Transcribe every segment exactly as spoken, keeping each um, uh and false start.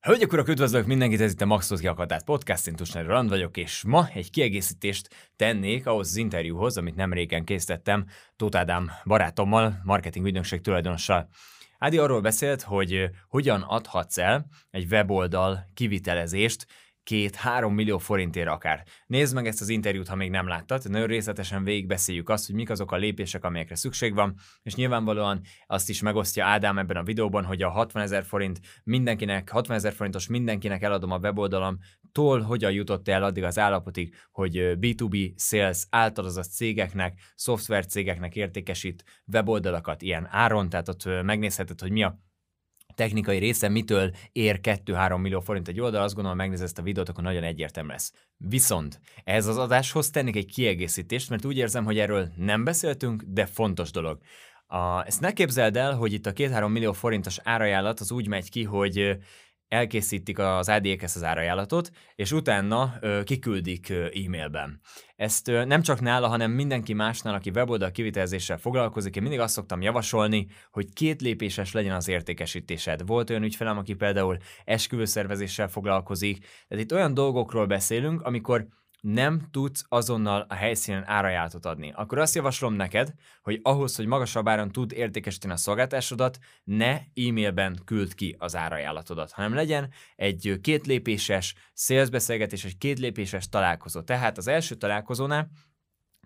Hölgyek, urak, üdvözlök mindenkit, ez itt a Max Toszki Akatát Podcast, én Tusnár Roland vagyok, és ma egy kiegészítést tennék ahhoz az interjúhoz, amit nem régen készítettem Tóth Ádám barátommal, marketing ügynökség tulajdonossal. Ádi arról beszélt, hogy hogyan adhatsz el egy weboldal kivitelezést két-három millió forintért akár. Nézd meg ezt az interjút, ha még nem láttad, nagyon részletesen végigbeszéljük azt, hogy mik azok a lépések, amelyekre szükség van, és nyilvánvalóan azt is megosztja Ádám ebben a videóban, hogy a hatvanezer forint mindenkinek, hatvanezer forintos mindenkinek eladom a weboldalamtól, hogyan jutott el addig az állapotig, hogy bé kettő bé sales által, azaz cégeknek, szoftvercégeknek értékesít weboldalakat ilyen áron, tehát ott megnézheted, hogy mi a technikai része, mitől ér két-három millió forint egy oldal. Azt gondolom, ha megnézed ezt a videót, akkor nagyon egyértelmű lesz. Viszont ehhez az adáshoz tennék egy kiegészítést, mert úgy érzem, hogy erről nem beszéltünk, de fontos dolog. A, ezt ne képzeld el, hogy itt a két-három millió forintos árajánlat az úgy megy ki, hogy elkészítik az á dé-hez az árajánlatot, és utána ö, kiküldik ö, e-mailben. Ezt ö, nem csak nála, hanem mindenki másnál, aki weboldal kivitelezéssel foglalkozik, én mindig azt szoktam javasolni, hogy két lépéses legyen az értékesítésed. Volt olyan ügyfelem, aki például esküvőszervezéssel foglalkozik, tehát itt olyan dolgokról beszélünk, amikor nem tudsz azonnal a helyszínen árajánlatot adni. Akkor azt javaslom neked, hogy ahhoz, hogy magasabb áron tud értékesíteni a szolgáltásodat, ne e-mailben küld ki az árajánlatodat, hanem legyen egy kétlépéses szélszbeszélgetés, egy kétlépéses találkozó. Tehát az első találkozónál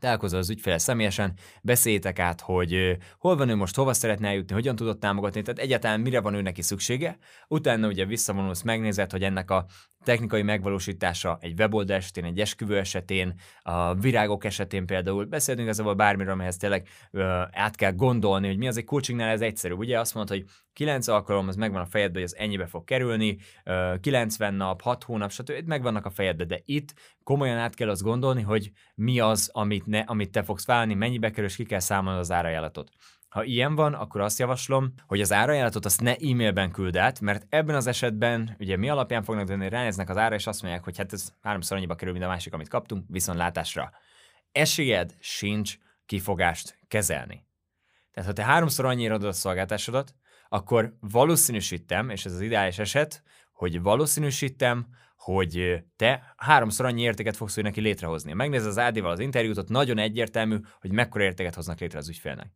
találkozol az ügyféllel személyesen, beszéljétek át, hogy hol van ő most, hova szeretne eljutni, hogyan tudod támogatni, tehát egyáltalán mire van ő neki szüksége. Utána ugye visszavonulsz, megnézed, hogy ennek a technikai megvalósítása egy weboldal esetén, egy esküvő esetén, a virágok esetén például, beszélünk ezzel bármiről, amihez tényleg ö, át kell gondolni, hogy mi az egy coachingnál ez egyszerűbb. Ugye azt mondod, hogy kilenc alkalom, az megvan a fejedben, hogy az ennyibe fog kerülni, ö, kilencven nap, hat hónap, stb. Megvannak a fejedben, de itt komolyan át kell azt gondolni, hogy mi az, amit, ne, amit te fogsz válni, mennyibe kerül, és ki kell számolni az árajánlatot. Ha ilyen van, akkor azt javaslom, hogy az árajánlatot azt ne e-mailben küld át, mert ebben az esetben ugye mi alapján fognak dönteni, ránéznek az ára, és azt mondják, hogy hát ez háromszor annyiba kerül, mint a másik, amit kaptunk, viszontlátásra. Esélyed sincs kifogást kezelni. Tehát ha te háromszor annyira adod a szolgáltásodat, akkor valószínűsítem, és ez az ideális eset, hogy valószínűsítem, hogy te háromszor annyi értéket fogsz neki létrehozni. Megnézed az á dé-val az interjút, ott nagyon egyértelmű, hogy mekkora értéket hoznak létre az ügyfélnek.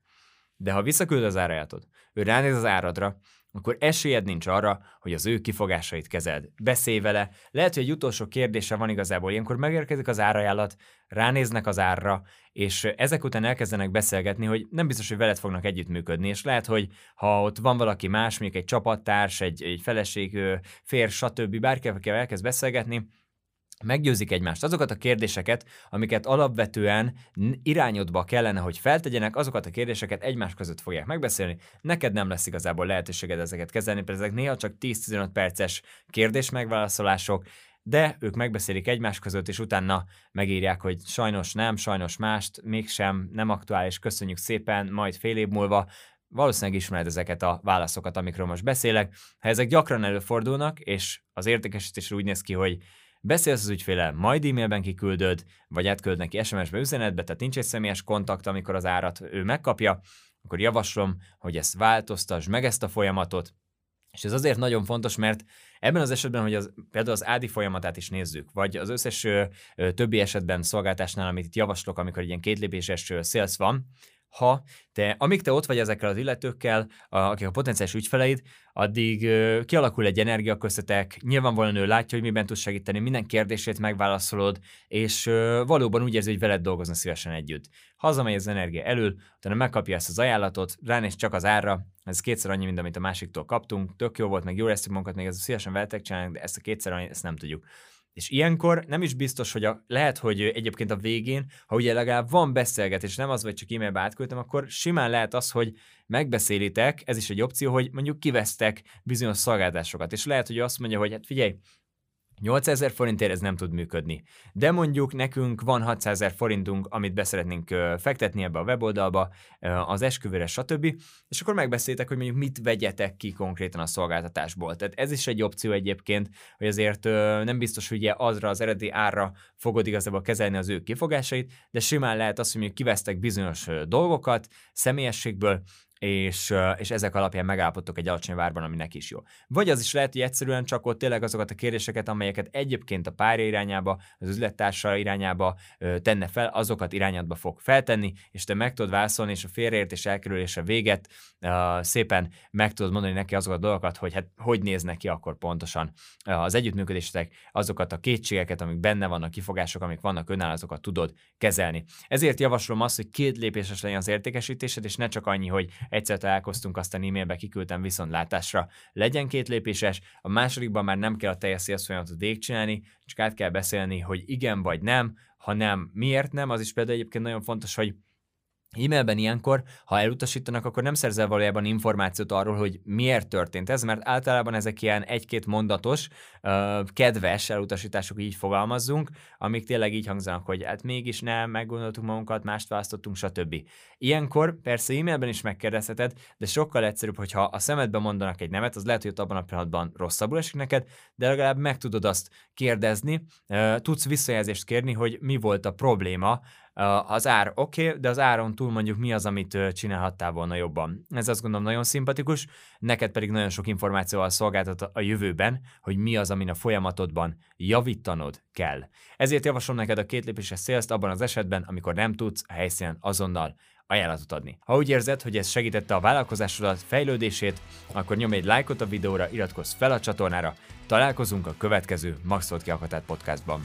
De ha visszaküld az árajánlatot, ő ránéz az áradra, akkor esélyed nincs arra, hogy az ő kifogásait kezeld. Beszélj vele, lehet, hogy egy utolsó kérdése van igazából, ilyenkor megérkezik az árajánlat, ránéznek az árra, és ezek után elkezdenek beszélgetni, hogy nem biztos, hogy veled fognak együttműködni, és lehet, hogy ha ott van valaki más, mondjuk egy csapattárs, egy, egy feleség, férj, stb., bárkivel elkezd beszélgetni, meggyőzik egymást. Azokat a kérdéseket, amiket alapvetően irányodba kellene, hogy feltegyenek, azokat a kérdéseket egymás között fogják megbeszélni. Neked nem lesz igazából lehetőséged ezeket kezelni, például ezek néha csak tíz-tizenöt perces kérdés megválaszolások, de ők megbeszélik egymás között, és utána megírják, hogy sajnos nem, sajnos mást, mégsem, nem aktuális, köszönjük szépen, majd fél év múlva. Valószínűleg ismered ezeket a válaszokat, amikről most beszélek. Ha ezek gyakran előfordulnak, és az értékesítés úgy néz ki, hogy beszélsz az ügyféllel, majd e-mailben kiküldöd, vagy átküld neki es em es-be, üzenetbe, tehát nincs egy személyes kontakt, amikor az árat ő megkapja, akkor javaslom, hogy ezt változtasd meg, ezt a folyamatot. És ez azért nagyon fontos, mert ebben az esetben, hogy az, például az á dé folyamatát is nézzük, vagy az összes ö, többi esetben szolgáltásnál, amit itt javaslok, amikor egy ilyen kétlépéses sales van, ha te, amíg te ott vagy ezekkel az illetőkkel, a, akik a potenciális ügyfeleid, addig ö, kialakul egy energia köztetek, nyilvánvalóan ő látja, hogy miben tudsz segíteni, minden kérdését megválaszolod, és ö, valóban úgy érzi, hogy veled dolgozna szívesen együtt. Hazamegy az energia elől, utána megkapja ezt az ajánlatot, ránéz csak az árra, ez kétszer annyi, mint amit a másiktól kaptunk, tök jó volt, meg jól éreztük magunkat, még ezt szívesen veletek csinálni, de ezt a kétszer annyi, ezt nem tudjuk. És ilyenkor nem is biztos, hogy a, lehet, hogy egyébként a végén, ha ugye legalább van beszélgetés, nem az, vagy csak e-mailbe átküldtem, akkor simán lehet az, hogy megbeszélitek, ez is egy opció, hogy mondjuk kivesztek bizonyos szolgáltásokat, és lehet, hogy azt mondja, hogy hát figyelj, nyolcezer forintért ez nem tud működni, de mondjuk nekünk van hatszázezer forintunk, amit beszeretnénk fektetni ebbe a weboldalba, az esküvőre, stb., és akkor megbeszéltek, hogy mondjuk mit vegyetek ki konkrétan a szolgáltatásból. Tehát ez is egy opció egyébként, hogy azért nem biztos, hogy azra az eredeti árra fogod igazából kezelni az ő kifogásait, de simán lehet az, hogy mondjuk kivesztek bizonyos dolgokat személyességből, és, és ezek alapján megállapodtok egy alacsony várban, ami neki is jó. Vagy az is lehet, hogy egyszerűen csak ott tényleg azokat a kérdéseket, amelyeket egyébként a párja irányába, az üzlettársa irányába tenne fel, azokat irányadba fog feltenni, és te meg tudod válaszolni, és a félreértés elkerülése véget uh, szépen meg tudod mondani neki azokat a dolgokat, hogy hát hogy néznek ki akkor pontosan az együttműködésetek, azokat a kétségeket, amik benne vannak, kifogások, amik vannak önáll, azokat tudod kezelni. Ezért javaslom azt, hogy két lépéses legyen az értékesítésed, és ne csak annyi, hogy egyszer találkoztunk, aztán e-mailbe kiküldtem viszontlátásra. Legyen két lépéses, a másodikban már nem kell a teljes sales folyamatot végigcsinálni, csak át kell beszélni, hogy igen vagy nem, ha nem, miért nem. Az is például egyébként nagyon fontos, hogy e-mailben ilyenkor, ha elutasítanak, akkor nem szerzel valójában információt arról, hogy miért történt ez, mert általában ezek ilyen egy-két mondatos, kedves elutasítások, így fogalmazzunk, amik tényleg így hangzanak, hogy hát mégis nem, meggondoltuk magunkat, mást választottunk, stb. Ilyenkor persze e-mailben is megkérdezheted, de sokkal egyszerűbb, hogyha a szemedben mondanak egy nemet, az lehet, hogy ott abban a pillanatban rosszabbul esik neked, de legalább meg tudod azt kérdezni, tudsz visszajelzést kérni, hogy mi volt a probléma. Az ár oké, okay, de az áron túl mondjuk mi az, amit csinálhattál volna jobban. Ez azt gondolom nagyon szimpatikus, neked pedig nagyon sok információval szolgáltat a jövőben, hogy mi az, amin a folyamatodban javítanod kell. Ezért javaslom neked a két lépéses sales-t abban az esetben, amikor nem tudsz a helyszínen azonnal ajánlatot adni. Ha úgy érzed, hogy ez segítette a vállalkozásodat fejlődését, akkor nyomj egy lájkot a videóra, iratkozz fel a csatornára, találkozunk a következő Max Toszki Akatát Podcastban.